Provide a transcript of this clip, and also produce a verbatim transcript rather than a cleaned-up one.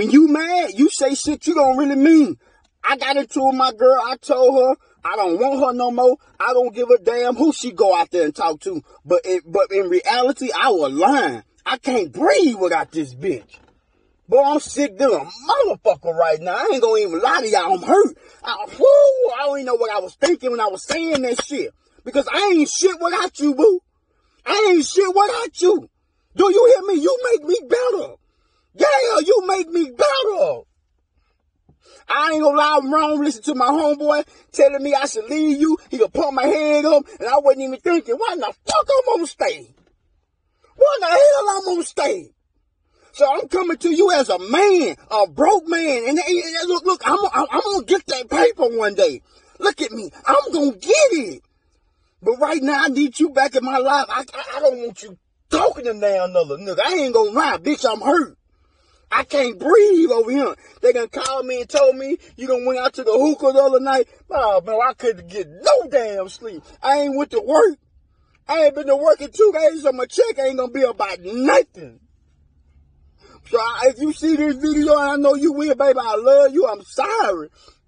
When you mad, you say shit you don't really mean. I got into it with my girl. I told her I don't want her no more. I don't give a damn who she go out there and talk to. But it, but in reality, I was lying. I can't breathe without this bitch. Boy, I'm sick to a motherfucker right now. I ain't gonna even lie to y'all. I'm hurt. I, whoo, I don't even know what I was thinking when I was saying that shit. Because I ain't shit without you, boo. I ain't shit without you. Do you hear me? You make me better. Yeah, you make me better. I ain't gonna lie, I'm wrong. Listen to my homeboy telling me I should leave you. He gonna pump my head up, and I wasn't even thinking, why the fuck I'm gonna stay? Why the hell I'm gonna stay? So I'm coming to you as a man, a broke man. And, and look, look, I'm, I'm, I'm gonna get that paper one day. Look at me, I'm gonna get it. But right now, I need you back in my life. I, I, I don't want you talking to damn another nigga. I ain't gonna lie, bitch, I'm hurt. I can't breathe over him. They done called me and told me you done went out to the hookah the other night. Oh, man, I couldn't get no damn sleep. I ain't went to work. I ain't been to work in two days, so my check ain't gonna be about nothing. So I, if you see this video, and I know you will, baby, I love you. I'm sorry.